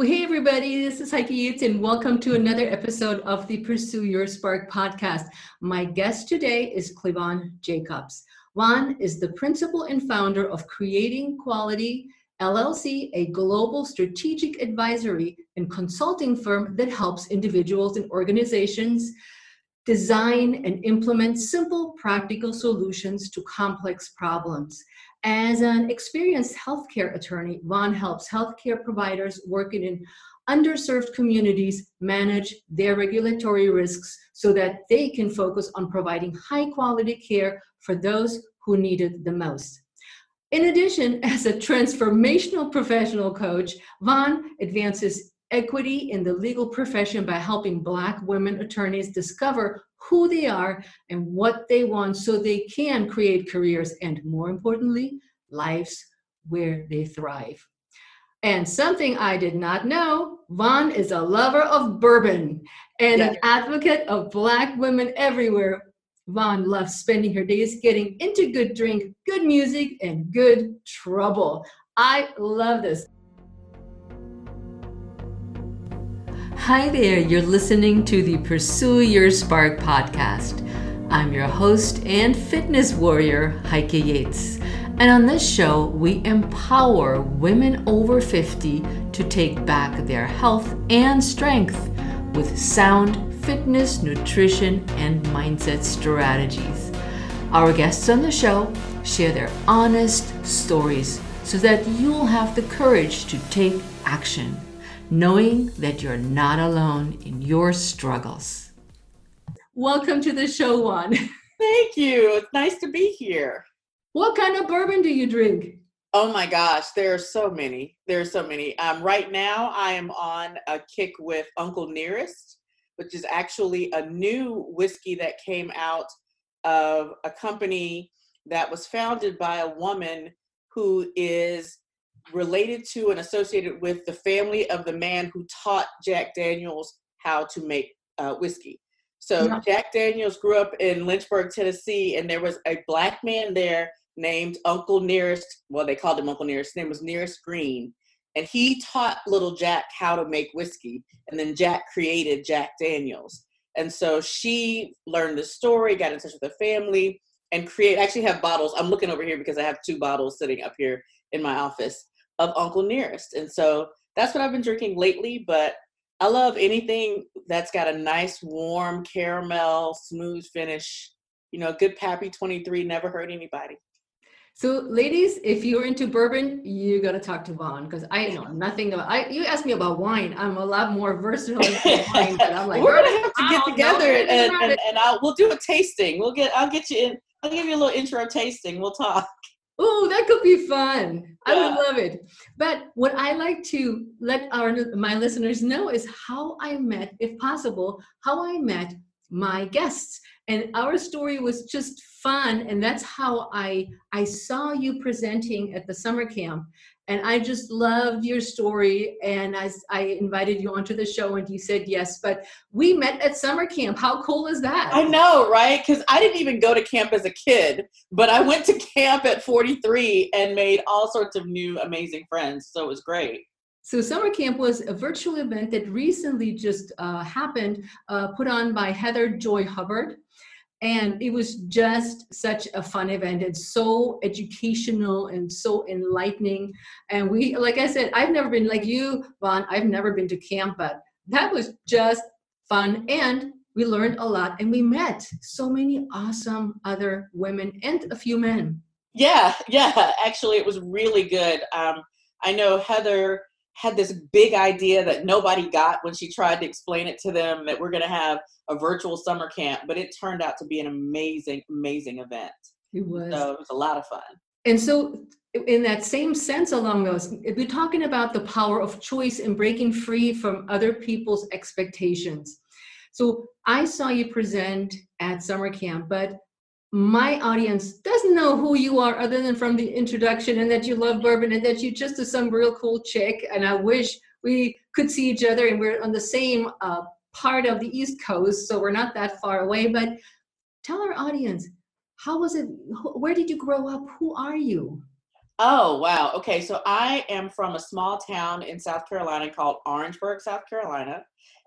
Well, hey everybody, this is Heike Yitz and welcome to another episode of the Pursue Your Spark podcast. My guest today is Cleavon Jacobs. Vaughn is the principal and founder of Creating Quality LLC, a global strategic advisory and consulting firm that helps individuals and organizations design and implement simple, practical solutions to complex problems. As an experienced healthcare attorney, Vaughn helps healthcare providers working in underserved communities manage their regulatory risks so that they can focus on providing high-quality care for those who need it the most. In addition, as a transformational professional coach, Vaughn advances equity in the legal profession by helping Black women attorneys discover who they are and what they want so they can create careers and, more importantly, lives where they thrive. And something I did not know, Vaughn is a lover of bourbon and an advocate of Black women everywhere. Vaughn loves spending her days getting into good drink, good music, and good trouble. I love this. Hi there, you're listening to the Pursue Your Spark podcast. I'm your host and fitness warrior, Heike Yitz. And on this show, we empower women over 50 to take back their health and strength with sound fitness, nutrition, and mindset strategies. Our guests on the show share their honest stories so that you'll have the courage to take action, knowing that you're not alone in your struggles. Welcome to the show, Juan. Thank you. It's nice to be here. What kind of bourbon do you drink? Oh my gosh, there are so many. Right now, I am on a kick with Uncle Nearest, which is actually a new whiskey that came out of a company that was founded by a woman who is related to and associated with the family of the man who taught Jack Daniels how to make whiskey. So Jack Daniels grew up in Lynchburg, Tennessee, and there was a Black man there named Uncle Nearest. Well, they called him Uncle Nearest. His name was Nearest Green. And he taught little Jack how to make whiskey. And then Jack created Jack Daniels. And so she learned the story, got in touch with her family, and actually have bottles. I'm looking over here because I have two bottles sitting up here in my office of Uncle Nearest. And so that's what I've been drinking lately, but I love anything that's got a nice, warm, caramel, smooth finish. You know, good Pappy 23 never hurt anybody. So ladies, if you're into bourbon, you got to talk to Vaughn because I know nothing about it. You asked me about wine. I'm a lot more versatile in wine, but I'm like, we're going to have to get together and we'll do a tasting. I'll give you a little intro tasting. We'll talk. Oh, that could be fun. I would love it. But what I like to let my listeners know is how I met, if possible, how I met my guests. And our story was just fun. And that's how I saw you presenting at the summer camp. And I just loved your story. And I invited you onto the show and you said yes, but we met at summer camp. How cool is that? I know, right? Because I didn't even go to camp as a kid, but I went to camp at 43 and made all sorts of new amazing friends. So it was great. So summer camp was a virtual event that recently just happened, put on by Heather Joy Hubbard. And it was just such a fun event. It's so educational and so enlightening. And we, like I said, I've never been like you, Vaughn, I've never been to camp, but that was just fun. And we learned a lot and we met so many awesome other women and a few men. Yeah. Actually, it was really good. I know Heather had this big idea that nobody got when she tried to explain it to them, that we're going to have a virtual summer camp, but it turned out to be an amazing, amazing event. It was. So it was a lot of fun. And so in that same sense along those, we're talking about the power of choice and breaking free from other people's expectations. So I saw you present at summer camp, but my audience doesn't know who you are other than from the introduction and that you love bourbon and that you just are some real cool chick. And I wish we could see each other and we're on the same part of the East Coast, so we're not that far away. But tell our audience, how was it? Where did you grow up? Who are you? Oh, wow. Okay. So I am from a small town in South Carolina called Orangeburg, South Carolina.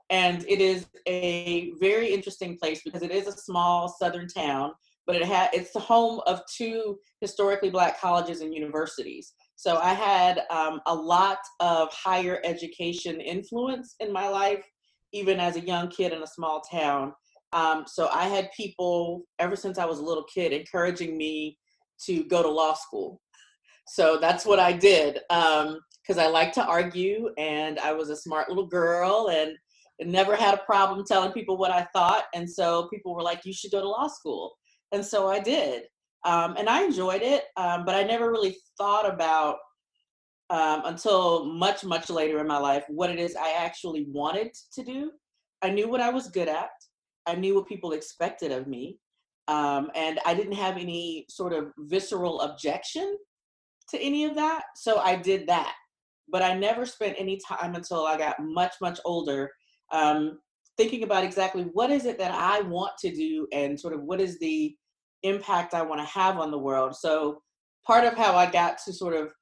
And it is a very interesting place because it is a small southern town, but it's the home of two historically black colleges and universities. So I had a lot of higher education influence in my life, even as a young kid in a small town. So I had people ever since I was a little kid encouraging me to go to law school. So that's what I did, because I like to argue, and I was a smart little girl and never had a problem telling people what I thought. And so people were like, you should go to law school. And so I did. And I enjoyed it, but I never really thought about until much, much later in my life what it is I actually wanted to do. I knew what I was good at. I knew what people expected of me. And I didn't have any sort of visceral objection to any of that. So I did that. But I never spent any time until I got much, much older thinking about exactly what is it that I want to do and sort of what is the impact I want to have on the world. So part of how I got to sort of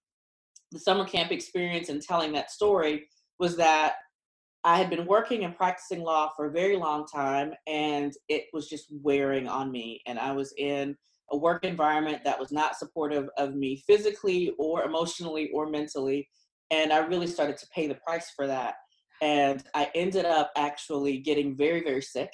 the summer camp experience and telling that story was that I had been working and practicing law for a very long time, and it was just wearing on me. And I was in a work environment that was not supportive of me physically or emotionally or mentally. And I really started to pay the price for that. And I ended up actually getting very, very sick.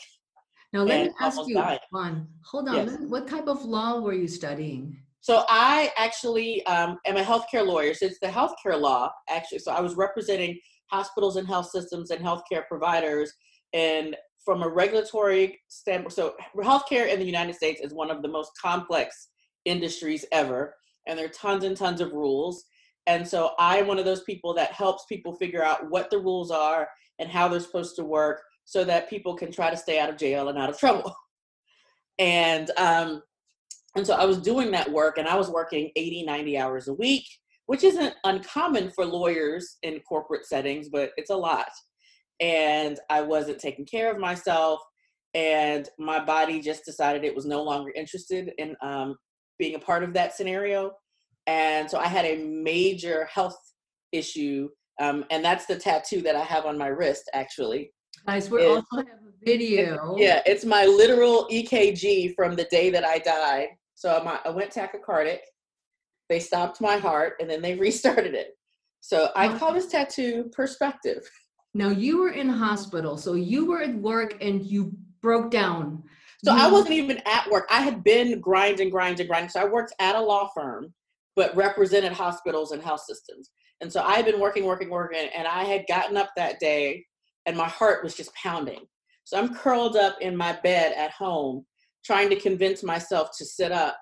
Now, let me ask you, Vaughn, hold on. Yes. What type of law were you studying? So I actually am a healthcare lawyer. So it's the healthcare law, actually. So I was representing hospitals and health systems and healthcare providers. And from a regulatory standpoint, so healthcare in the United States is one of the most complex industries ever. And there are tons and tons of rules. And so I'm one of those people that helps people figure out what the rules are and how they're supposed to work so that people can try to stay out of jail and out of trouble. And so I was doing that work, and I was working 80, 90 hours a week, which isn't uncommon for lawyers in corporate settings, but it's a lot. And I wasn't taking care of myself, and my body just decided it was no longer interested in being a part of that scenario. And so I had a major health issue, and that's the tattoo that I have on my wrist, actually. Guys, we also have a video. Yeah, it's my literal EKG from the day that I died. So I went tachycardic. They stopped my heart, and then they restarted it. So I call this tattoo perspective. Now, you were in hospital, so you were at work, and you broke down. So I wasn't even at work. I had been grinding. So I worked at a law firm, but represented hospitals and health systems. And so I had been working, and I had gotten up that day, and my heart was just pounding. So I'm curled up in my bed at home, trying to convince myself to sit up,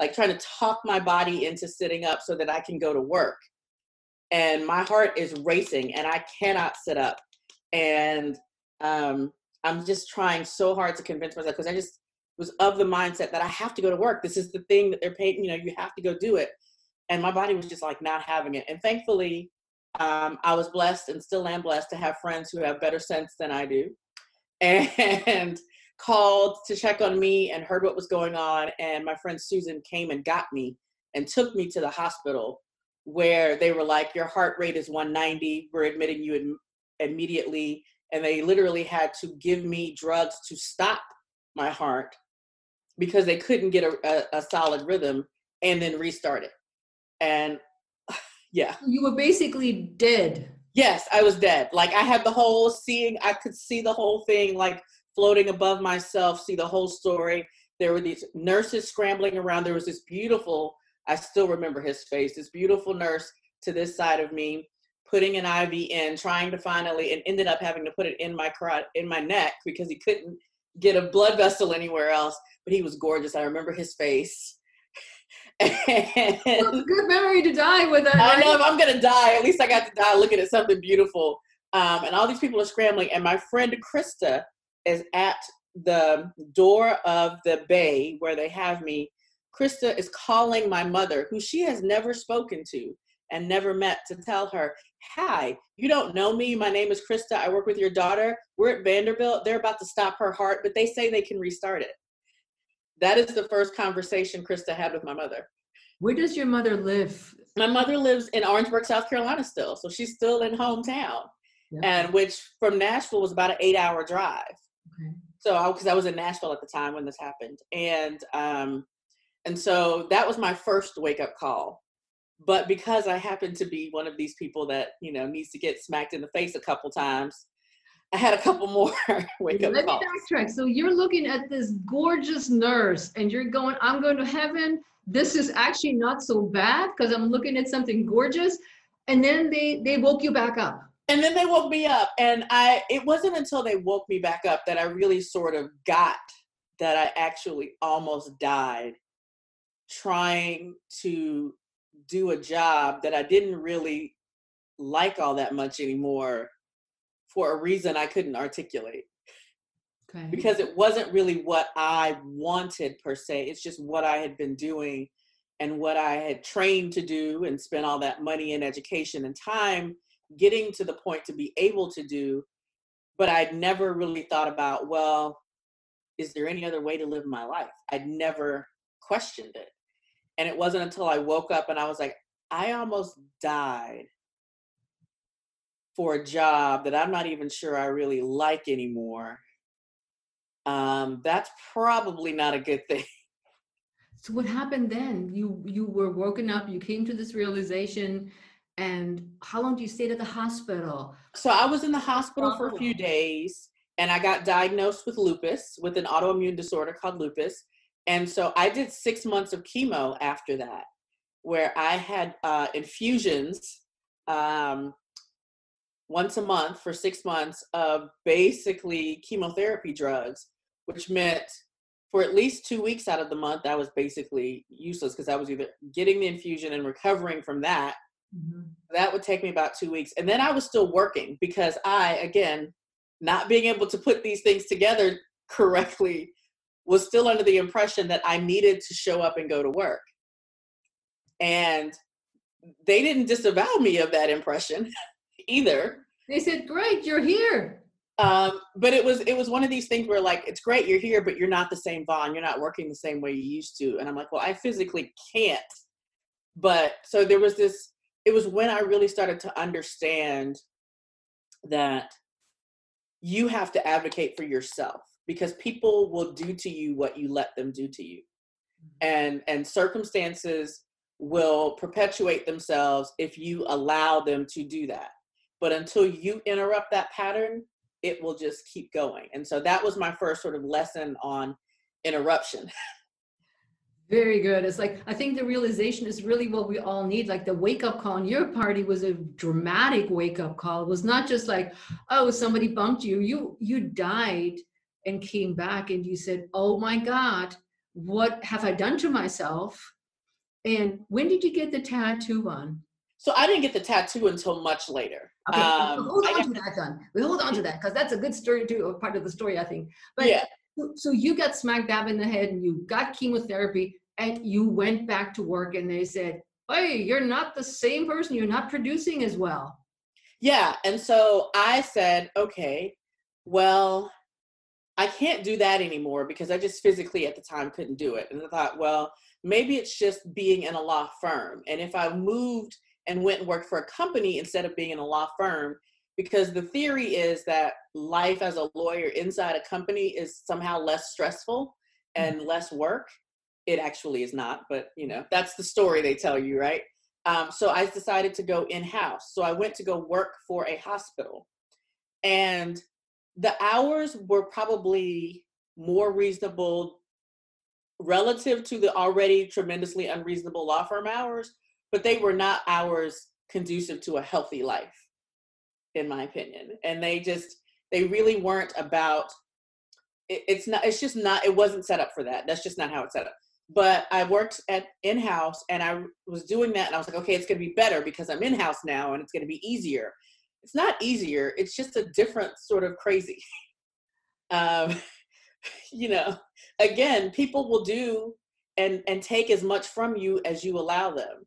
like trying to talk my body into sitting up so that I can go to work. And my heart is racing, and I cannot sit up. And I'm just trying so hard to convince myself, because I just was of the mindset that I have to go to work. This is the thing that they're paying, you have to go do it. And my body was just like not having it. And thankfully, I was blessed and still am blessed to have friends who have better sense than I do, and called to check on me and heard what was going on. And my friend Susan came and got me and took me to the hospital, where they were like, your heart rate is 190. We're admitting you immediately. And they literally had to give me drugs to stop my heart, because they couldn't get a solid rhythm, and then restart it. And yeah. You were basically dead. Yes, I was dead. Like I had the whole I could see the whole thing, like floating above myself, see the whole story. There were these nurses scrambling around. There was this beautiful, I still remember his face, this beautiful nurse to this side of me, putting an IV in, trying to finally, and ended up having to put it in my neck, because he couldn't get a blood vessel anywhere else. But he was gorgeous. I remember his face. And well, good memory to die with that. I know, if I'm gonna die, at least I got to die looking at something beautiful. And all these people are scrambling, and my friend Krista is at the door of the bay where they have me. Krista is calling my mother, who she has never spoken to and never met, to tell her, hi, you don't know me. My name is Krista. I work with your daughter. We're at Vanderbilt. They're about to stop her heart, but they say they can restart it. That is the first conversation Krista had with my mother. Where does your mother live? My mother lives in Orangeburg, South Carolina still. So she's still in hometown. Yeah. And which from Nashville was about an 8-hour drive. Okay. So, because I was in Nashville at the time when this happened. And so that was my first wake up call. But because I happened to be one of these people that, you know, needs to get smacked in the face a couple times, I had a couple more wake-up calls. Let me backtrack. So you're looking at this gorgeous nurse and you're going, I'm going to heaven. This is actually not so bad because I'm looking at something gorgeous. And then they woke you back up. And then they woke me up. And it wasn't until they woke me back up that I really sort of got that I actually almost died trying to do a job that I didn't really like all that much anymore for a reason I couldn't articulate. Okay. Because it wasn't really what I wanted per se. It's just what I had been doing and what I had trained to do and spent all that money and education and time getting to the point to be able to do. But I'd never really thought about, well, is there any other way to live my life? I'd never questioned it. And it wasn't until I woke up and I was like, I almost died for a job that I'm not even sure I really like anymore. That's probably not a good thing. So what happened then? You were woken up, you came to this realization, and how long do you stay at the hospital? So I was in the hospital for a few days and I got diagnosed with lupus, with an autoimmune disorder called lupus. And so I did 6 months of chemo after that, where I had infusions once a month for 6 months of basically chemotherapy drugs, which meant for at least 2 weeks out of the month, I was basically useless because I was either getting the infusion and recovering from that. Mm-hmm. That would take me about 2 weeks. And then I was still working because I, again, not being able to put these things together correctly, was still under the impression that I needed to show up and go to work. And they didn't disavow me of that impression either. They said, great, you're here. But it was one of these things where like, it's great, you're here, but you're not the same Vaughn. You're not working the same way you used to. And I'm like, well, I physically can't. But so there was this, it was when I really started to understand that you have to advocate for yourself. Because people will do to you what you let them do to you. And circumstances will perpetuate themselves if you allow them to do that. But until you interrupt that pattern, it will just keep going. And so that was my first sort of lesson on interruption. Very good. It's like, I think the realization is really what we all need. Like the wake up call on your party was a dramatic wake up call. It was not just like, oh, somebody bumped you. You died. And came back and you said, oh my God, what have I done to myself? And when did you get the tattoo on? So I didn't get the tattoo until much later. Okay, we hold on to that because that's a good story too, or part of the story I think. But yeah. So you got smack dab in the head and you got chemotherapy and you went back to work and they said, hey, you're not the same person, you're not producing as well. Yeah, and so I said, okay, well, I can't do that anymore because I just physically at the time couldn't do it. And I thought, well, maybe it's just being in a law firm. And if I moved and went and worked for a company instead of being in a law firm, because the theory is that life as a lawyer inside a company is somehow less stressful and less work. It actually is not, but you know, that's the story they tell you, right? So I decided to go in-house. So I went to go work for a hospital. And the hours were probably more reasonable relative to the already tremendously unreasonable law firm hours, but they were not hours conducive to a healthy life, in my opinion. And they really weren't about, it wasn't set up for that. That's just not how it's set up. But I worked at in-house and I was doing that and I was like, okay, it's gonna be better because I'm in-house now and it's gonna be easier. It's not easier. It's just a different sort of crazy. You know, again, people will do and take as much from you as you allow them.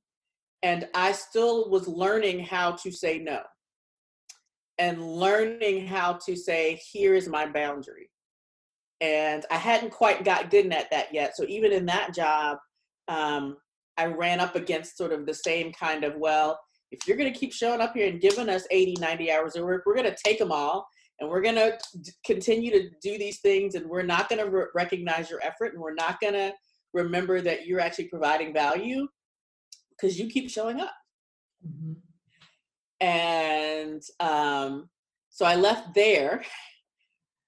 And I still was learning how to say no and learning how to say, here is my boundary. And I hadn't quite got good at that yet. So even in that job, I ran up against sort of the same kind of, well, if you're going to keep showing up here and giving us 80, 90 hours of work, we're going to take them all and we're going to continue to do these things, and we're not going to recognize your effort, and we're not going to remember that you're actually providing value because you keep showing up. Mm-hmm. And so I left there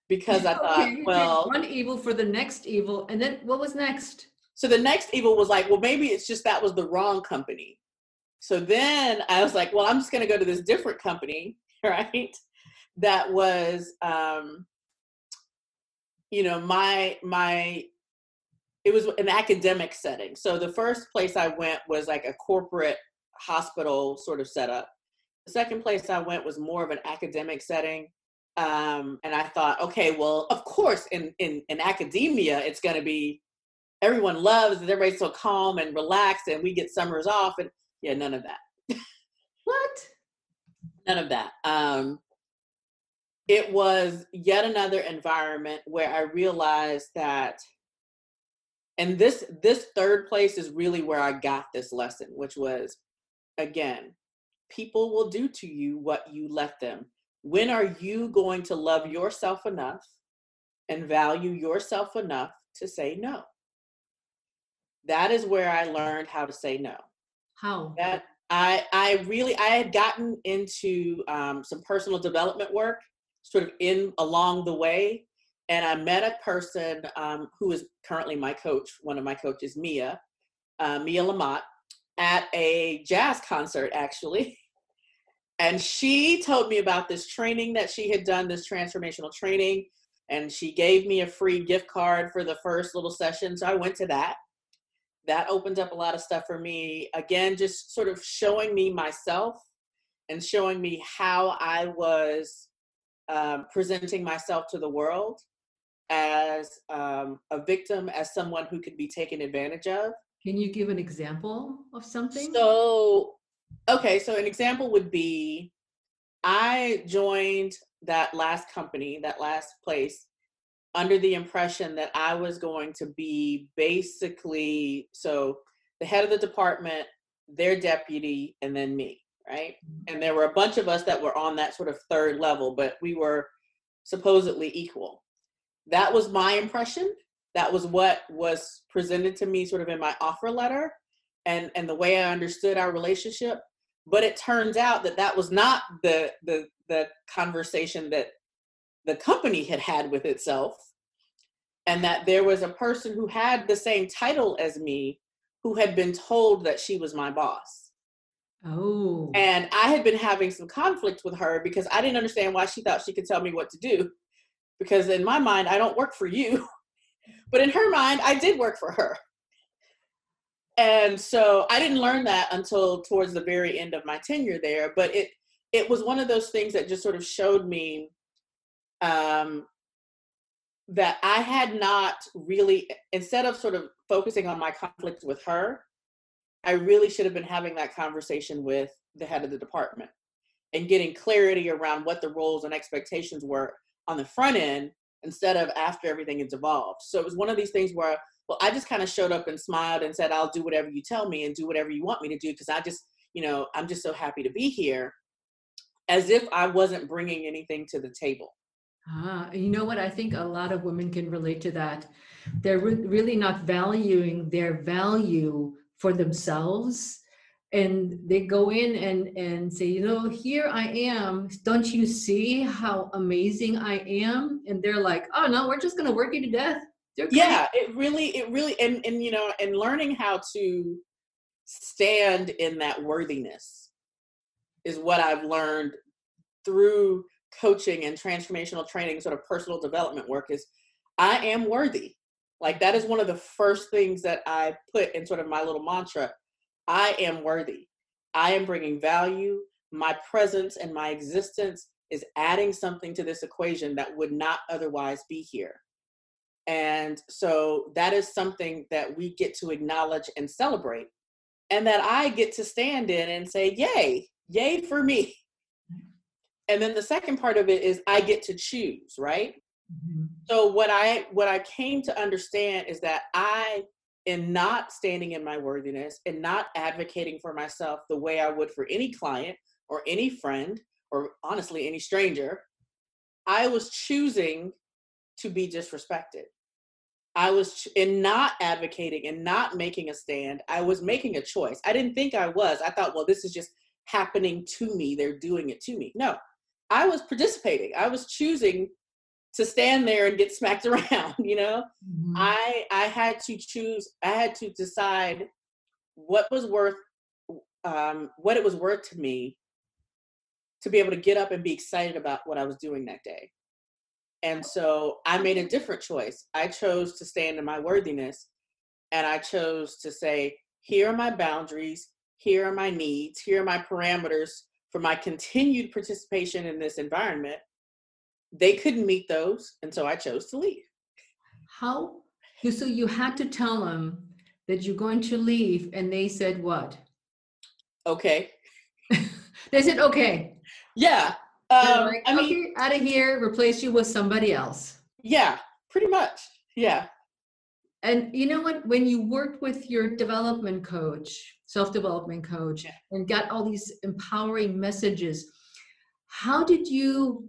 because I thought, well, one evil for the next evil. And then what was next? So the next evil was like, well, maybe it's just that was the wrong company. So then I was like, well, I'm just going to go to this different company, right? That was, you know, it was an academic setting. So the first place I went was like a corporate hospital sort of setup. The second place I went was more of an academic setting. And I thought, okay, well, of course, in academia, it's going to be, everyone loves, and everybody's so calm and relaxed, and we get summers off, and yeah, none of that. What? None of that. It was yet another environment where I realized that, and this third place is really where I got this lesson, which was, again, people will do to you what you let them. When are you going to love yourself enough and value yourself enough to say no? That is where I learned how to say no. How? That I had gotten into some personal development work sort of along the way. And I met a person who is currently my coach, one of my coaches, Mia Lamott, at a jazz concert, actually. And she told me about this training that she had done, this transformational training. And she gave me a free gift card for the first little session. So I went to that. That opened up a lot of stuff for me. Again, just sort of showing me myself and showing me how I was presenting myself to the world as a victim, as someone who could be taken advantage of. Can you give an example of something? So an example would be, I joined that last company, that last place, under the impression that I was going to be basically, so the head of the department, their deputy, and then me, right? And there were a bunch of us that were on that sort of third level, but we were supposedly equal. That was my impression. That was what was presented to me sort of in my offer letter and the way I understood our relationship. But it turns out that was not the conversation that the company had with itself, and that there was a person who had the same title as me who had been told that she was my boss. Oh. And I had been having some conflict with her because I didn't understand why she thought she could tell me what to do, because in my mind, I don't work for you, but in her mind, I did work for her. And so I didn't learn that until towards the very end of my tenure there, but it was one of those things that just sort of showed me that I had not really, instead of sort of focusing on my conflict with her, I really should have been having that conversation with the head of the department and getting clarity around what the roles and expectations were on the front end, instead of after everything is evolved. So it was one of these things where, well, I just kind of showed up and smiled and said, I'll do whatever you tell me and do whatever you want me to do, because I just, you know, I'm just so happy to be here, as if I wasn't bringing anything to the table. You know what? I think a lot of women can relate to that. They're really not valuing their value for themselves. And they go in and say, you know, here I am. Don't you see how amazing I am? And they're like, oh no, we're just going to work you to death. Yeah, it really, and you know, and learning how to stand in that worthiness is what I've learned through coaching and transformational training, sort of personal development work, is I am worthy. Like, that is one of the first things that I put in sort of my little mantra. I am worthy. I am bringing value. My presence and my existence is adding something to this equation that would not otherwise be here. And so that is something that we get to acknowledge and celebrate, and that I get to stand in and say, yay for me. And then the second part of it is I get to choose, right? Mm-hmm. So what I came to understand is that I and not standing in my worthiness and not advocating for myself the way I would for any client or any friend or honestly any stranger, I was choosing to be disrespected. I was in not advocating and not making a stand. I was making a choice. I didn't think I was. I thought, well, this is just happening to me. They're doing it to me. No, I was participating. I was choosing to stand there and get smacked around, you know? Mm-hmm. I had to choose. I had to decide what it was worth to me to be able to get up and be excited about what I was doing that day. And so I made a different choice. I chose to stand in my worthiness, and I chose to say, here are my boundaries, here are my needs, here are my parameters for my continued participation in this environment. They couldn't meet those, and so I chose to leave. So you had to tell them that you're going to leave, and they said what? Okay. They said, okay. Yeah. Like, I mean, okay, out of here, replace you with somebody else. Yeah, pretty much. Yeah. And you know what? When you worked with your development coach, self-development coach, and got all these empowering messages, how did you,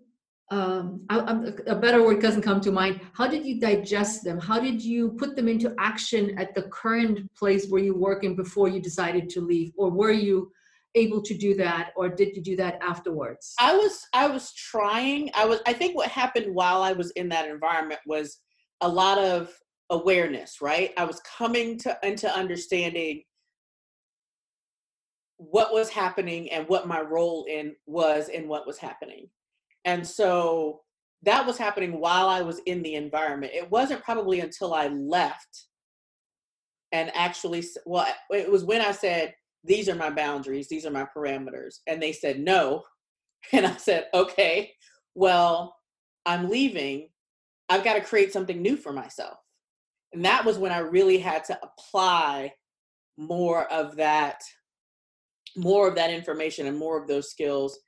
a better word doesn't come to mind, how did you digest them? How did you put them into action at the current place where you work and before you decided to leave? Or were you able to do that, or did you do that afterwards? I was trying. I think what happened while I was in that environment was a lot of awareness, right? I was coming into understanding what was happening and what my role in was and what was happening. And so that was happening while I was in the environment. It wasn't probably until I left and actually, well, it was when I said, these are my boundaries, these are my parameters. And they said, no. And I said, okay, well, I'm leaving. I've got to create something new for myself. And that was when I really had to apply more of that information and more of those skills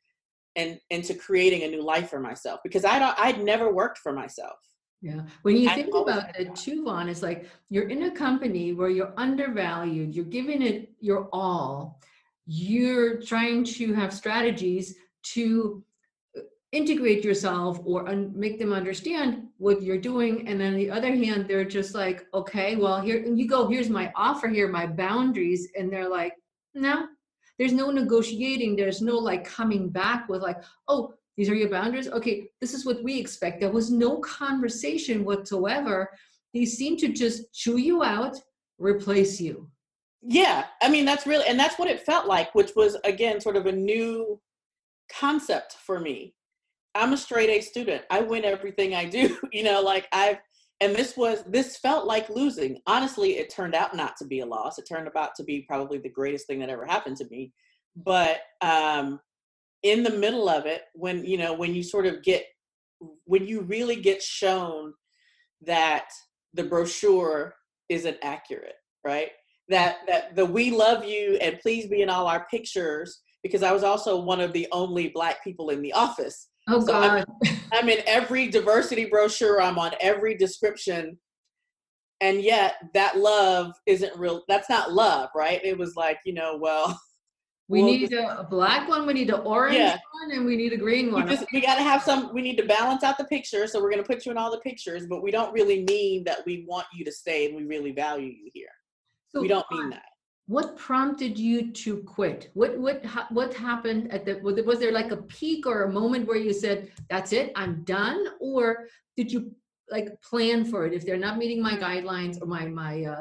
and into creating a new life for myself, because I'd never worked for myself. Yeah. When you think about it too, Vaughn, it's like you're in a company where you're undervalued, you're giving it your all, you're trying to have strategies to integrate yourself or make them understand what you're doing. And then the other hand, they're just like, okay, well, here you go. Here's my offer here, my boundaries. And they're like, no, there's no negotiating. There's no like coming back with like, oh, these are your boundaries. Okay, this is what we expect. There was no conversation whatsoever. They seem to just chew you out, replace you. Yeah, I mean, that's what it felt like, which was, again, sort of a new concept for me. I'm a straight A student. I win everything I do, and this felt like losing. Honestly, it turned out not to be a loss. It turned out to be probably the greatest thing that ever happened to me. But, in the middle of it, when you really get shown that the brochure isn't accurate, right? That the we love you and please be in all our pictures, because I was also one of the only Black people in the office. Oh, so God. I'm in every diversity brochure. I'm on every description. And yet that love isn't real. That's not love, right? It was like, we need a Black one, we need an orange one, and we need a green one. We got to have we need to balance out the picture, so we're going to put you in all the pictures, but we don't really mean that we want you to stay and we really value you here. So we don't mean that. What prompted you to quit? What happened was there like a peak or a moment where you said, that's it, I'm done? Or did you like plan for it? If they're not meeting my guidelines or my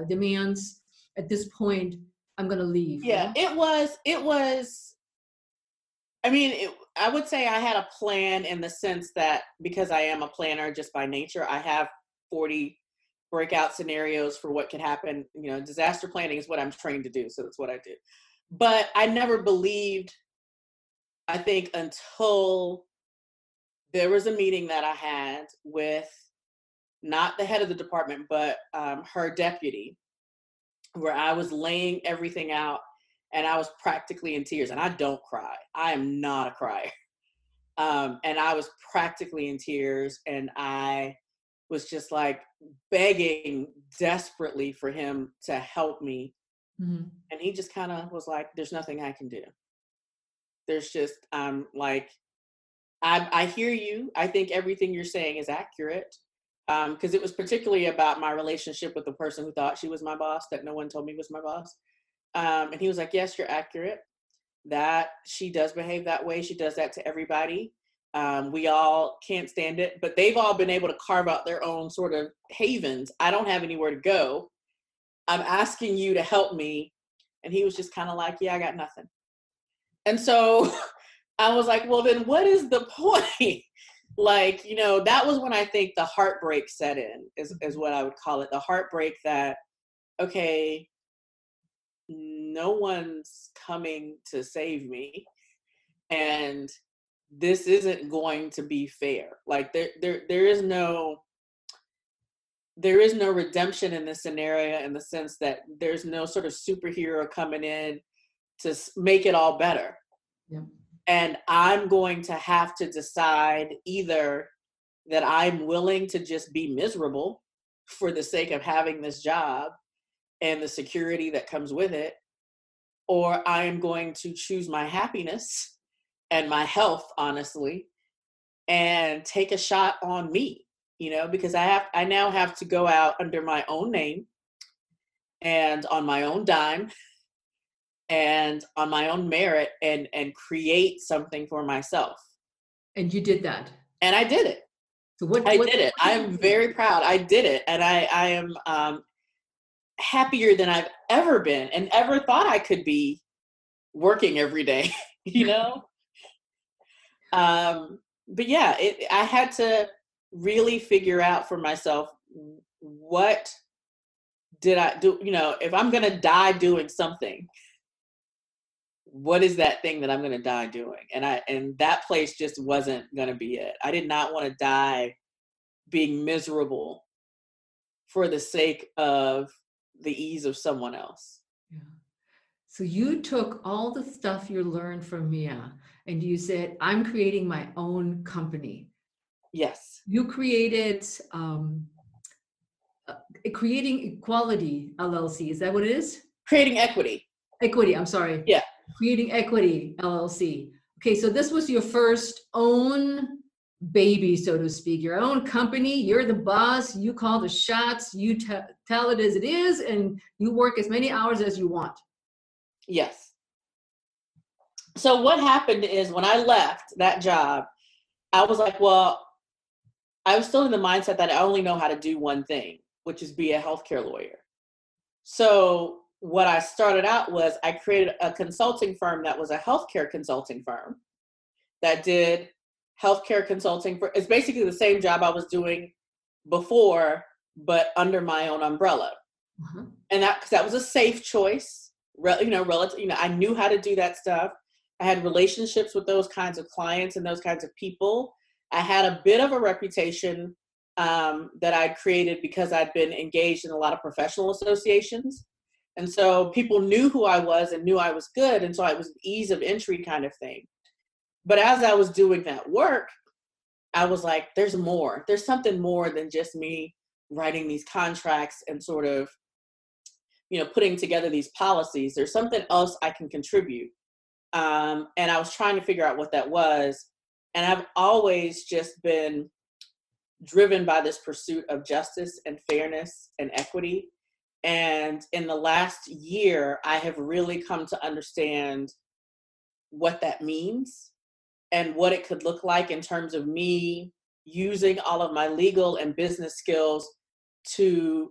demands at this point, I'm going to leave. Yeah, right? I would say I had a plan in the sense that, because I am a planner just by nature, I have 40 breakout scenarios for what could happen. Disaster planning is what I'm trained to do. So that's what I do. But I never believed, I think, until there was a meeting that I had with not the head of the department, but her deputy, where I was laying everything out and I was practically in tears. And I don't cry. I am not a crier. And I was practically in tears, and I was just like begging desperately for him to help me. Mm-hmm. And he just kind of was like, there's nothing I can do. There's just, I hear you. I think everything you're saying is accurate. Because it was particularly about my relationship with the person who thought she was my boss, that no one told me was my boss. And he was like, yes, you're accurate. That she does behave that way. She does that to everybody. We all can't stand it, but they've all been able to carve out their own sort of havens. I don't have anywhere to go. I'm asking you to help me. And he was just kind of like, yeah, I got nothing. And so I was like, well, then what is the point? Like, you know, that was when I think the heartbreak set in, is what I would call it. The heartbreak that, okay, no one's coming to save me. And this isn't going to be fair. Like there is no redemption in this scenario, in the sense that there's no sort of superhero coming in to make it all better. Yeah. And I'm going to have to decide either that I'm willing to just be miserable for the sake of having this job and the security that comes with it, or I am going to choose my happiness and my health, honestly, and take a shot on me, you know, because I now have to go out under my own name and on my own dime and on my own merit and create something for myself. And you did that. And I did it. So I did it. I am very proud. I did it. And I am happier than I've ever been and ever thought I could be working every day, you know? But yeah, I had to really figure out for myself, what did I do? You know, if I'm going to die doing something, what is that thing that I'm going to die doing? And that place just wasn't going to be it. I did not want to die being miserable for the sake of the ease of someone else. Yeah. So you took all the stuff you learned from Mia and you said, I'm creating my own company. Yes. You created Creating Equality LLC. Is that what it is? Creating Equity. Equity, I'm sorry. Yeah. Creating Equity LLC. Okay, so this was your first own baby, so to speak, your own company. You're the boss. You call the shots. You tell it as it is, and you work as many hours as you want. Yes. So what happened is, when I left that job, I was like, well, I was still in the mindset that I only know how to do one thing, which is be a healthcare lawyer. So what I started out was, I created a consulting firm that was a healthcare consulting firm that did healthcare consulting for, it's basically the same job I was doing before, but under my own umbrella. Mm-hmm. And that, cause that was a safe choice, I knew how to do that stuff. I had relationships with those kinds of clients and those kinds of people. I had a bit of a reputation that I'd created because I'd been engaged in a lot of professional associations. And so people knew who I was and knew I was good. And so it was an ease of entry kind of thing. But as I was doing that work, I was like, there's more. There's something more than just me writing these contracts and sort of, you know, putting together these policies. There's something else I can contribute. And I was trying to figure out what that was. And I've always just been driven by this pursuit of justice and fairness and equity. And in the last year, I have really come to understand what that means and what it could look like in terms of me using all of my legal and business skills to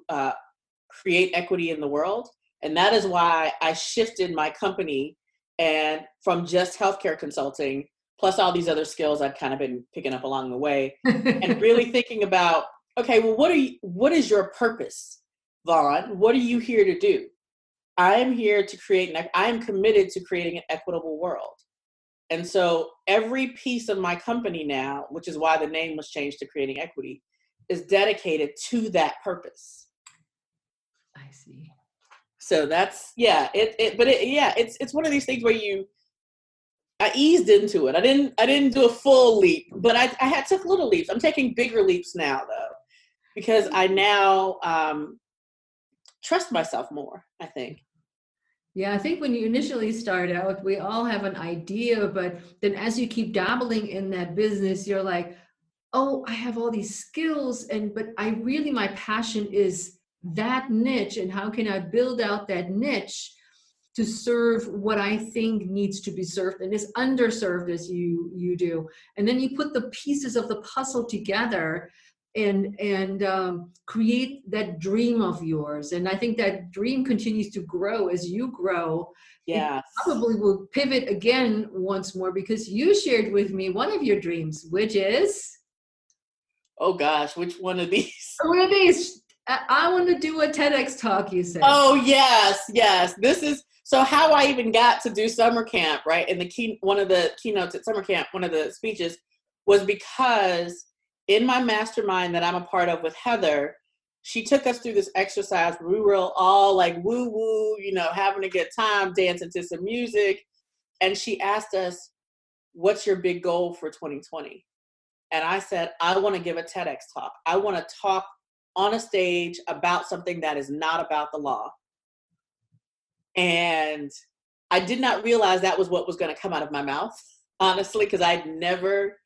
create equity in the world. And that is why I shifted my company and from just healthcare consulting, plus all these other skills I've kind of been picking up along the way, and really thinking about, okay, well, what is your purpose? Vaughn, what are you here to do? I am here to create, I am committed to creating an equitable world. And so every piece of my company now, which is why the name was changed to Creating Equity, is dedicated to that purpose. I see. So that's, yeah, it's one of these things where I eased into it. I didn't do a full leap, but I took little leaps. I'm taking bigger leaps now though. because I now trust myself more, I think. Yeah, I think when you initially start out, we all have an idea, but then as you keep dabbling in that business, you're like, oh, I have all these skills, but I really, my passion is that niche, and how can I build out that niche to serve what I think needs to be served and is underserved as you do. And then you put the pieces of the puzzle together and create that dream of yours. And I think that dream continues to grow as you grow. Yeah, probably will pivot again once more, because you shared with me one of your dreams, which is? Oh gosh, which one of these? One of these. I want to do a TEDx talk, you said. Oh, yes. This is, so how I even got to do summer camp, right? And one of the keynotes at summer camp, one of the speeches, was because in my mastermind that I'm a part of with Heather, she took us through this exercise where we were all like woo-woo, having a good time, dancing to some music. And she asked us, what's your big goal for 2020? And I said, I want to give a TEDx talk. I want to talk on a stage about something that is not about the law. And I did not realize that was what was going to come out of my mouth, honestly, because I'd never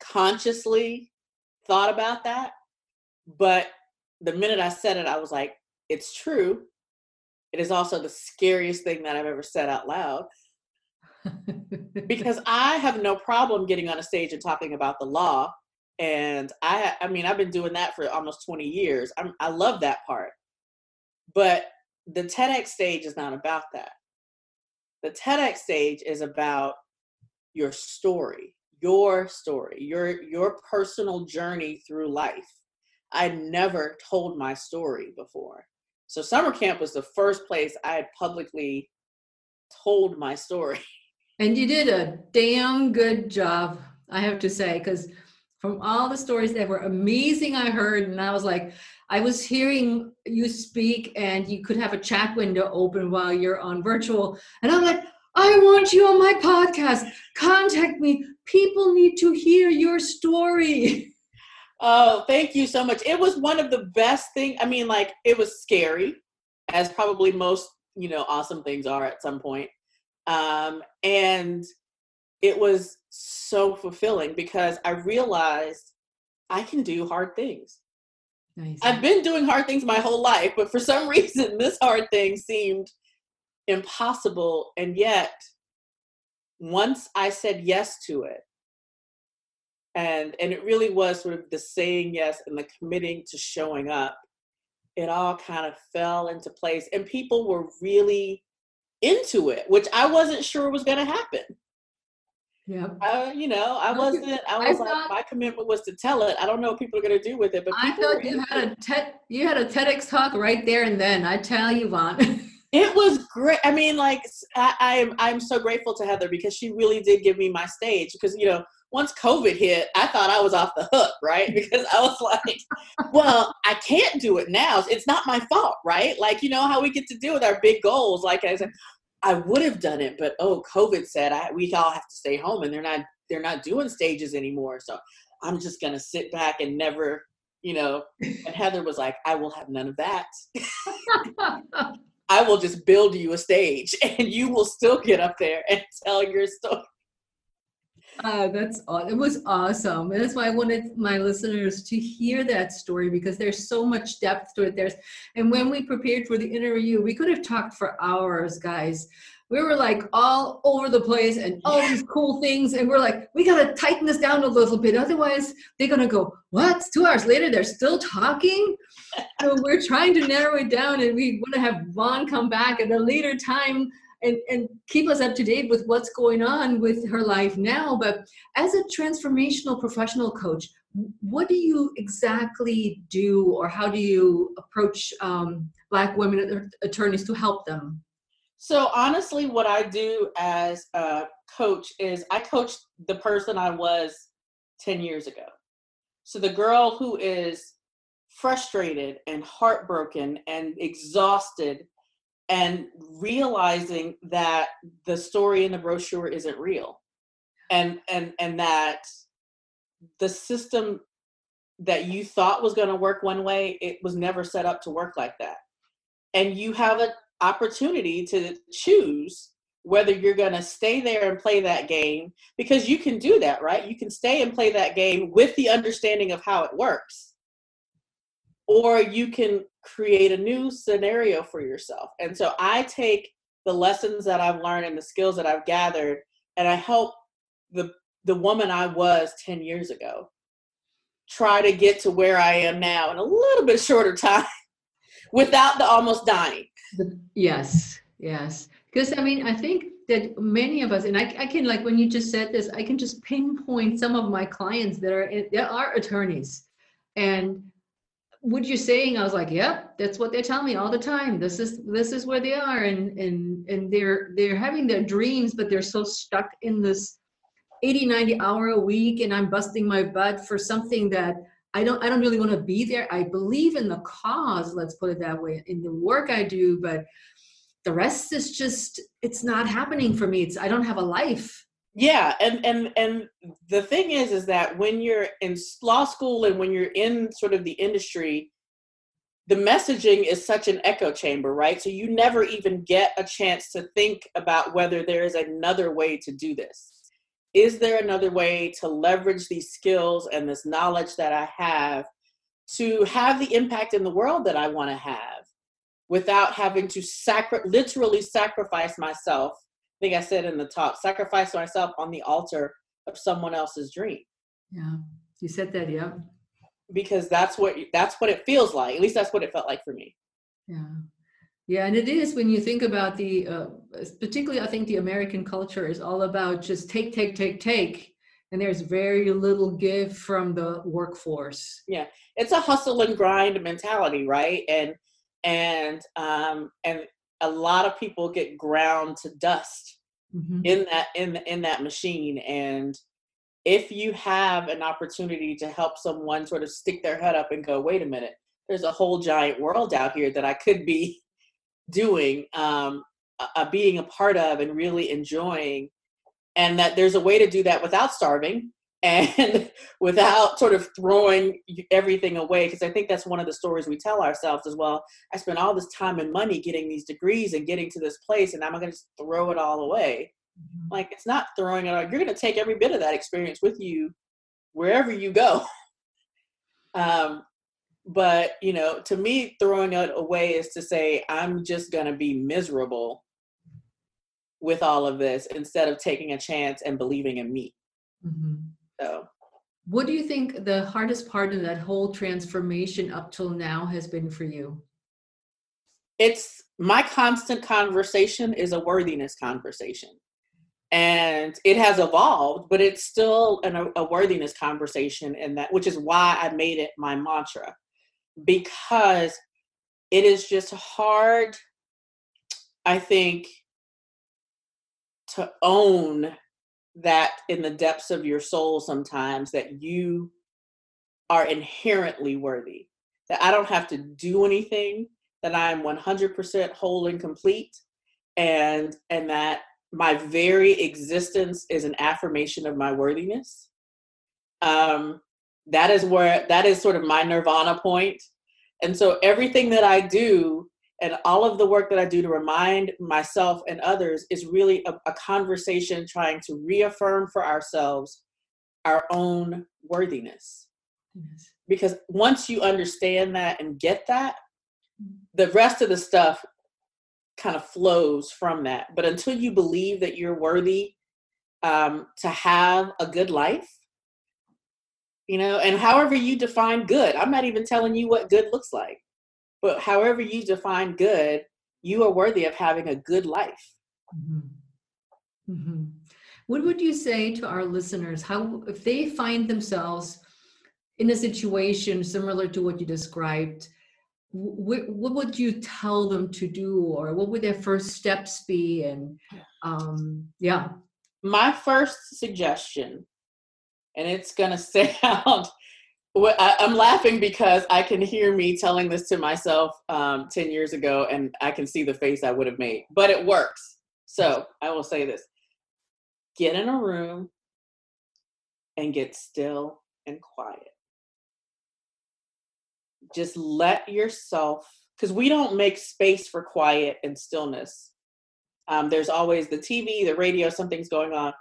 consciously thought about that. But the minute I said it, I was like, it's true. It is also the scariest thing that I've ever said out loud. Because I have no problem getting on a stage and talking about the law. And I mean, I've been doing that for almost 20 years. I love that part. But the TEDx stage is not about that. The TEDx stage is about your story, your personal journey through life. I never told my story before. So summer camp was the first place I had publicly told my story. And you did a damn good job, I have to say, because from all the stories that were amazing I heard, and I was like, I was hearing you speak and you could have a chat window open while you're on virtual. And I'm like, I want you on my podcast. Contact me. People need to hear your story. Oh, thank you so much. It was one of the best things. I mean, like, it was scary, as probably most, awesome things are at some point. And it was so fulfilling because I realized I can do hard things. Nice. I've been doing hard things my whole life, but for some reason, this hard thing seemed impossible. And yet, once I said yes to it, and it really was sort of the saying yes and the committing to showing up, it all kind of fell into place. And people were really into it, which I wasn't sure was going to happen. Yeah, I thought my commitment was to tell it. I don't know what people are going to do with it, but I thought you had a TEDx talk right there and then. I tell you, Vaughn, it was great. I mean, like, I'm so grateful to Heather because she really did give me my stage. Because once COVID hit, I thought I was off the hook, right? Because I was like, well, I can't do it now. It's not my fault, right? Like, how we get to deal with our big goals. Like I said, I would have done it, but COVID said we all have to stay home, and they're not doing stages anymore. So I'm just gonna sit back and never, And Heather was like, I will have none of that. I will just build you a stage, and you will still get up there and tell your story. That's awesome. It was awesome, and that's why I wanted my listeners to hear that story, because there's so much depth to it. And when we prepared for the interview, we could have talked for hours, guys. We were like all over the place and all these cool things, and we're like, we gotta tighten this down a little bit, otherwise they're gonna go, what? 2 hours later, they're still talking. So we're trying to narrow it down, and we want to have Vaughn come back at a later time. And keep us up to date with what's going on with her life now. But as a transformational professional coach, what do you exactly do, or how do you approach Black women attorneys to help them? So honestly, what I do as a coach is I coach the person I was 10 years ago. So the girl who is frustrated and heartbroken and exhausted and realizing that the story in the brochure isn't real, and that the system that you thought was going to work one way, it was never set up to work like that. And you have an opportunity to choose whether you're going to stay there and play that game, because you can do that, right? You can stay and play that game with the understanding of how it works, or you can create a new scenario for yourself. And so I take the lessons that I've learned and the skills that I've gathered, and I help the woman I was 10 years ago try to get to where I am now in a little bit shorter time without the almost dying. Yes, yes. Because, I mean, I think that many of us, and I can, like, when you just said this, I can just pinpoint some of my clients that are attorneys. And what you're saying, I was like, yep, that's what they tell me all the time. This is where they are. And they're having their dreams, but they're so stuck in this 80, 90 hour a week. And I'm busting my butt for something that I don't really want to be there. I believe in the cause, let's put it that way, in the work I do, but the rest is just, it's not happening for me. I don't have a life. Yeah. And the thing is that when you're in law school and when you're in sort of the industry, the messaging is such an echo chamber, right? So you never even get a chance to think about whether there is another way to do this. Is there another way to leverage these skills and this knowledge that I have to have the impact in the world that I want to have, without having to literally sacrifice myself? I think I said in the talk, sacrifice myself on the altar of someone else's dream. Yeah, you said that, yeah. Because that's what it feels like. At least that's what it felt like for me. Yeah, yeah, and it is when you think about the, particularly I think the American culture is all about just take, and there's very little give from the workforce. Yeah, it's a hustle and grind mentality, right? And a lot of people get ground to dust in that machine. And if you have an opportunity to help someone sort of stick their head up and go, wait a minute, there's a whole giant world out here that I could be doing, being a part of and really enjoying, and that there's a way to do that without starving and without sort of throwing everything away. Because I think that's one of the stories we tell ourselves as well. I spent all this time and money getting these degrees and getting to this place, and I'm going to just throw it all away. Mm-hmm. Like, it's not throwing it away. You're going to take every bit of that experience with you wherever you go. But, you know, to me, throwing it away is to say, I'm just going to be miserable with all of this instead of taking a chance and believing in me. Mm-hmm. So, what do you think the hardest part of that whole transformation up till now has been for you? It's my constant conversation is a worthiness conversation, and it has evolved, but it's still a worthiness conversation, and that, which is why I made it my mantra, because it is just hard, I think, to own that in the depths of your soul sometimes, that you are inherently worthy, that I don't have to do anything, that I'm 100% whole and complete, and that my very existence is an affirmation of my worthiness. That is sort of my nirvana point. And so everything that I do and all of the work that I do to remind myself and others is really a conversation trying to reaffirm for ourselves our own worthiness. Yes. Because once you understand that and get that, the rest of the stuff kind of flows from that. But until you believe that you're worthy to have a good life, you know, and however you define good, I'm not even telling you what good looks like. But however you define good, you are worthy of having a good life. Mm-hmm. Mm-hmm. What would you say to our listeners? How, if they find themselves in a situation similar to what you described, what would you tell them to do, or what would their first steps be? And yeah. My first suggestion, and it's gonna sound well, I'm laughing because I can hear me telling this to myself 10 years ago, and I can see the face I would have made, but it works. So I will say this: get in a room and get still and quiet. just let yourself, because we don't make space for quiet and stillness. There's always the TV, the radio, something's going on.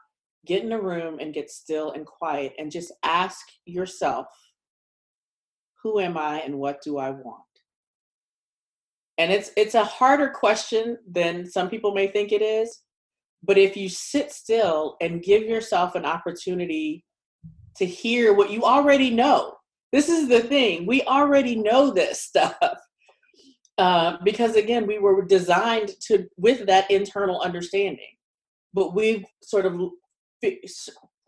Get in a room and get still and quiet and just ask yourself, who am I and what do I want? And it's a harder question than some people may think it is. But if you sit still and give yourself an opportunity to hear what you already know, this is the thing. We already know this stuff because, again, we were designed to with that internal understanding. But we've sort of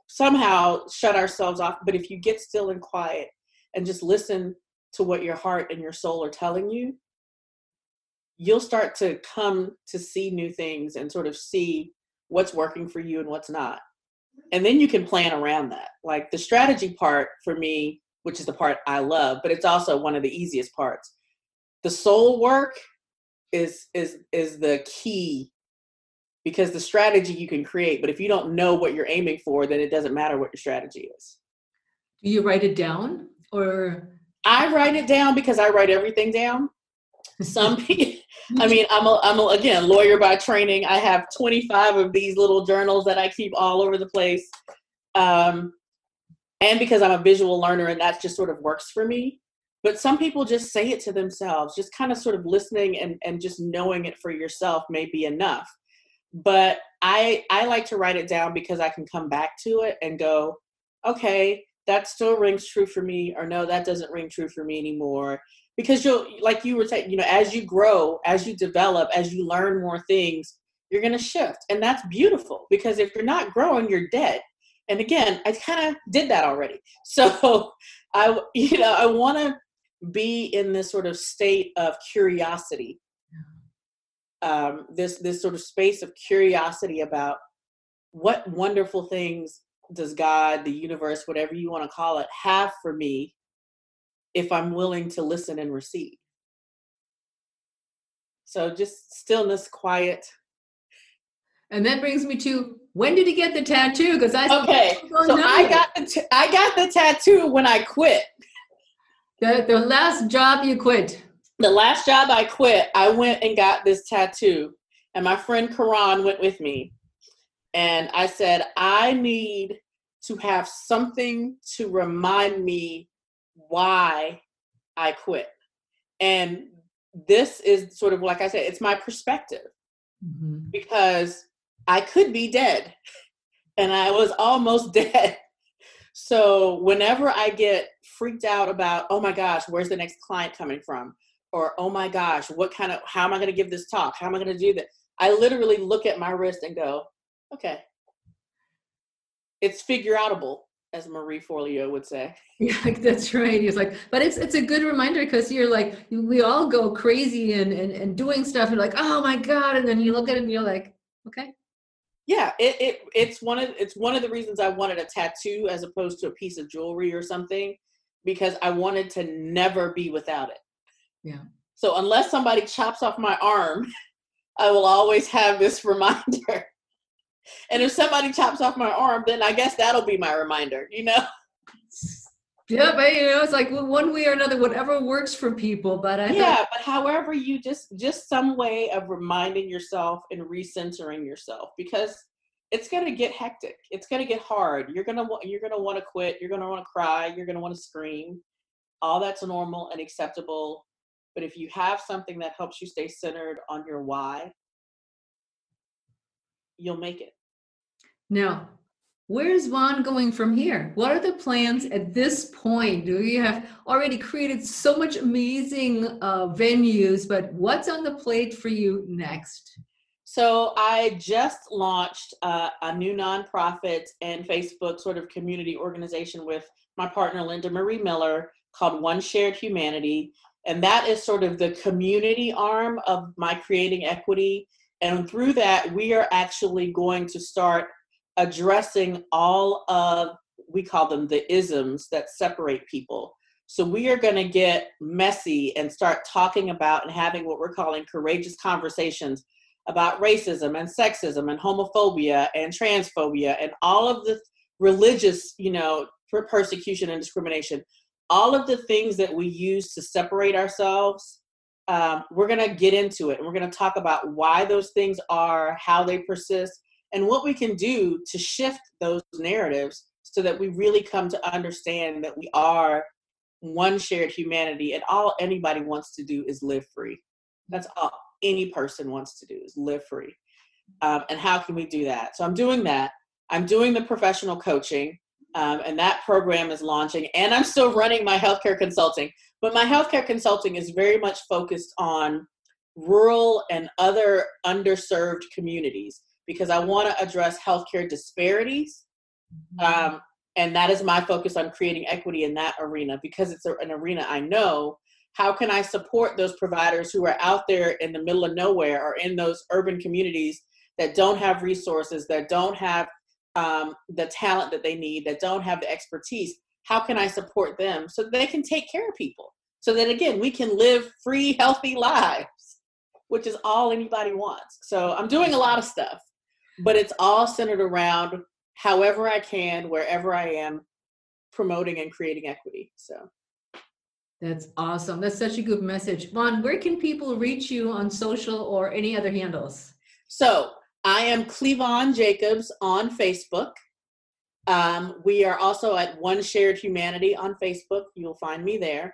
somehow shut ourselves off. But if you get still and quiet and just listen to what your heart and your soul are telling you, you'll start to come to see new things and sort of see what's working for you and what's not. And then you can plan around that. Like the strategy part for me, which is the part I love, but it's also one of the easiest parts. The soul work is the key, because the strategy you can create, but if you don't know what you're aiming for, then it doesn't matter what your strategy is. Do you write it down or? I write it down because I write everything down. Some people, I mean, I'm a, again, lawyer by training. I have 25 of these little journals that I keep all over the place. And because I'm a visual learner and that just sort of works for me. But some people just say it to themselves, just kind of sort of listening and just knowing it for yourself may be enough. But I like to write it down because I can come back to it and go, okay, that still rings true for me, or no, that doesn't ring true for me anymore. Because you'll, like you were saying, you know, as you grow, as you develop, as you learn more things, you're going to shift. And that's beautiful, because if you're not growing, you're dead. And again, I kind of did that already. So I want to be in this sort of state of curiosity, this sort of space of curiosity about what wonderful things does God, the universe, whatever you want to call it, have for me, if I'm willing to listen and receive. So just stillness, quiet. And that brings me to, when did you get the tattoo? Because I got the tattoo when I quit. The last job you quit. The last job I quit, I went and got this tattoo. And my friend Karan went with me. And I said, I need to have something to remind me why I quit. And this is sort of, like I said, it's my perspective, because I could be dead, and I was almost dead. So whenever I get freaked out about, oh my gosh, where's the next client coming from? Or, oh my gosh, how am I going to give this talk? How am I going to do that? I literally look at my wrist and go, okay, it's figure outable, as Marie Forleo would say. Yeah, that's right. It's like, but it's a good reminder, because you're like, we all go crazy and doing stuff. You're like, oh my God. And then you look at it and you're like, okay. Yeah. It's one of the reasons I wanted a tattoo as opposed to a piece of jewelry or something, because I wanted to never be without it. Yeah. So unless somebody chops off my arm, I will always have this reminder. And if somebody chops off my arm, then I guess that'll be my reminder, you know? Yeah, but it's like, well, one way or another, whatever works for people. But but however, you just some way of reminding yourself and recentering yourself, because it's going to get hectic. It's going to get hard. You're going to want to quit. You're going to want to cry. You're going to want to scream. All that's normal and acceptable. But if you have something that helps you stay centered on your why, you'll make it. Now, where's Vaughn going from here? What are the plans at this point? Do you have already created so much amazing venues, but what's on the plate for you next? So I just launched a new nonprofit and Facebook sort of community organization with my partner, Linda Marie Miller, called One Shared Humanity. And that is sort of the community arm of my Creating Equity. And through that, we are actually going to start addressing all of, we call them the isms that separate people. So we are going to get messy and start talking about and having what we're calling courageous conversations about racism and sexism and homophobia and transphobia and all of the religious, persecution and discrimination. all of the things that we use to separate ourselves, we're going to get into it. And we're going to talk about why those things are, how they persist, and what we can do to shift those narratives so that we really come to understand that we are one shared humanity, and all anybody wants to do is live free. That's all any person wants to do is live free. And how can we do that? So I'm doing that. I'm doing the professional coaching, and that program is launching, and I'm still running my healthcare consulting, but my healthcare consulting is very much focused on rural and other underserved communities because I want to address healthcare disparities. And that is my focus on creating equity in that arena because it's an arena I know. How can I support those providers who are out there in the middle of nowhere or in those urban communities that don't have resources, that don't have the talent that they need, that don't have the expertise? How can I support them so they can take care of people? So that, again, we can live free, healthy lives, which is all anybody wants. So I'm doing a lot of stuff, but it's all centered around however I can, wherever I am, promoting and creating equity. So that's awesome. That's such a good message. Vaughn, where can people reach you on social or any other handles? So I am Cleavon Jacobs on Facebook. We are also at One Shared Humanity on Facebook. You'll find me there.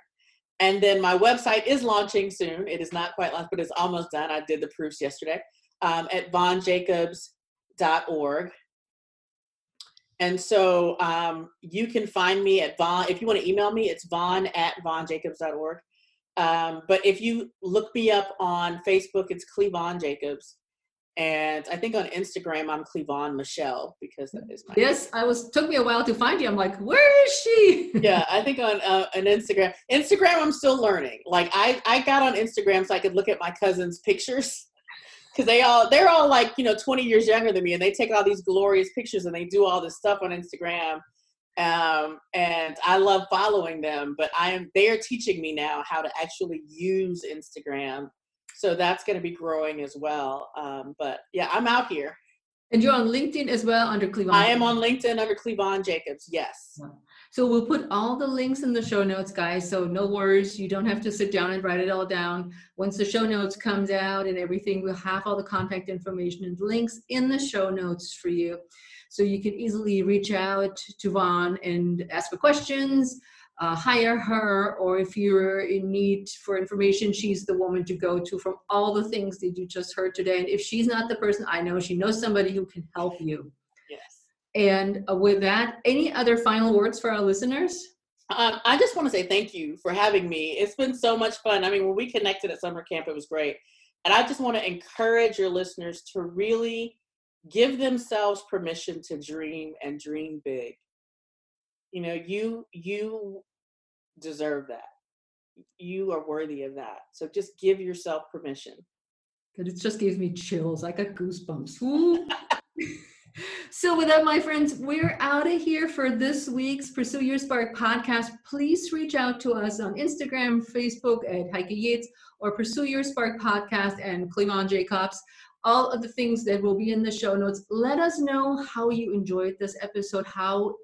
And then my website is launching soon. It is not quite launched, but it's almost done. I did the proofs yesterday at VaughnJacobs.org. And so you can find me at Vaughn. If you want to email me, it's Vaughn@VaughnJacobs.org. But if you look me up on Facebook, it's Cleavon Jacobs. And I think on Instagram, I'm Cleavon Michelle because that is my name. Took me a while to find you. I'm like, where is she? Yeah, I think on an Instagram. Instagram, I'm still learning. Like I got on Instagram so I could look at my cousin's pictures. Because they're all like, 20 years younger than me, and they take all these glorious pictures and they do all this stuff on Instagram. And I love following them, but they are teaching me now how to actually use Instagram. So that's going to be growing as well. But yeah, I'm out here. And you're on LinkedIn as well under Cleavon. I am on LinkedIn under Cleavon Jacobs. Yes. So we'll put all the links in the show notes, guys. So no worries. You don't have to sit down and write it all down. Once the show notes comes out and everything, we'll have all the contact information and links in the show notes for you. So you can easily reach out to Vaughn and ask for questions, hire her, or if you're in need for information, she's the woman to go to from all the things that you just heard today. And if she's not the person, I know she knows somebody who can help you. Yes. And with that, any other final words for our listeners? I just want to say thank you for having me. It's been so much fun. I mean, when we connected at summer camp, it was great. And I just want to encourage your listeners to really give themselves permission to dream and dream big. You deserve that. You are worthy of that. So just give yourself permission. It just gives me chills. I got goosebumps. So with that, my friends, we're out of here for this week's Pursue Your Spark podcast. Please reach out to us on Instagram, Facebook at Heike Yitz, or Pursue Your Spark podcast and Cleavon Jacobs. All of the things that will be in the show notes. Let us know how you enjoyed this episode, how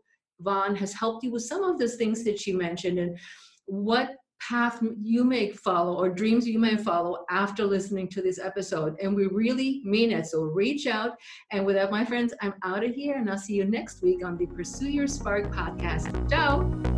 Vaughn has helped you with some of those things that she mentioned, and what path you may follow or dreams you may follow after listening to this episode. And we really mean it. So reach out. And with that, my friends, I'm out of here, and I'll see you next week on the Pursue Your Spark podcast. Ciao.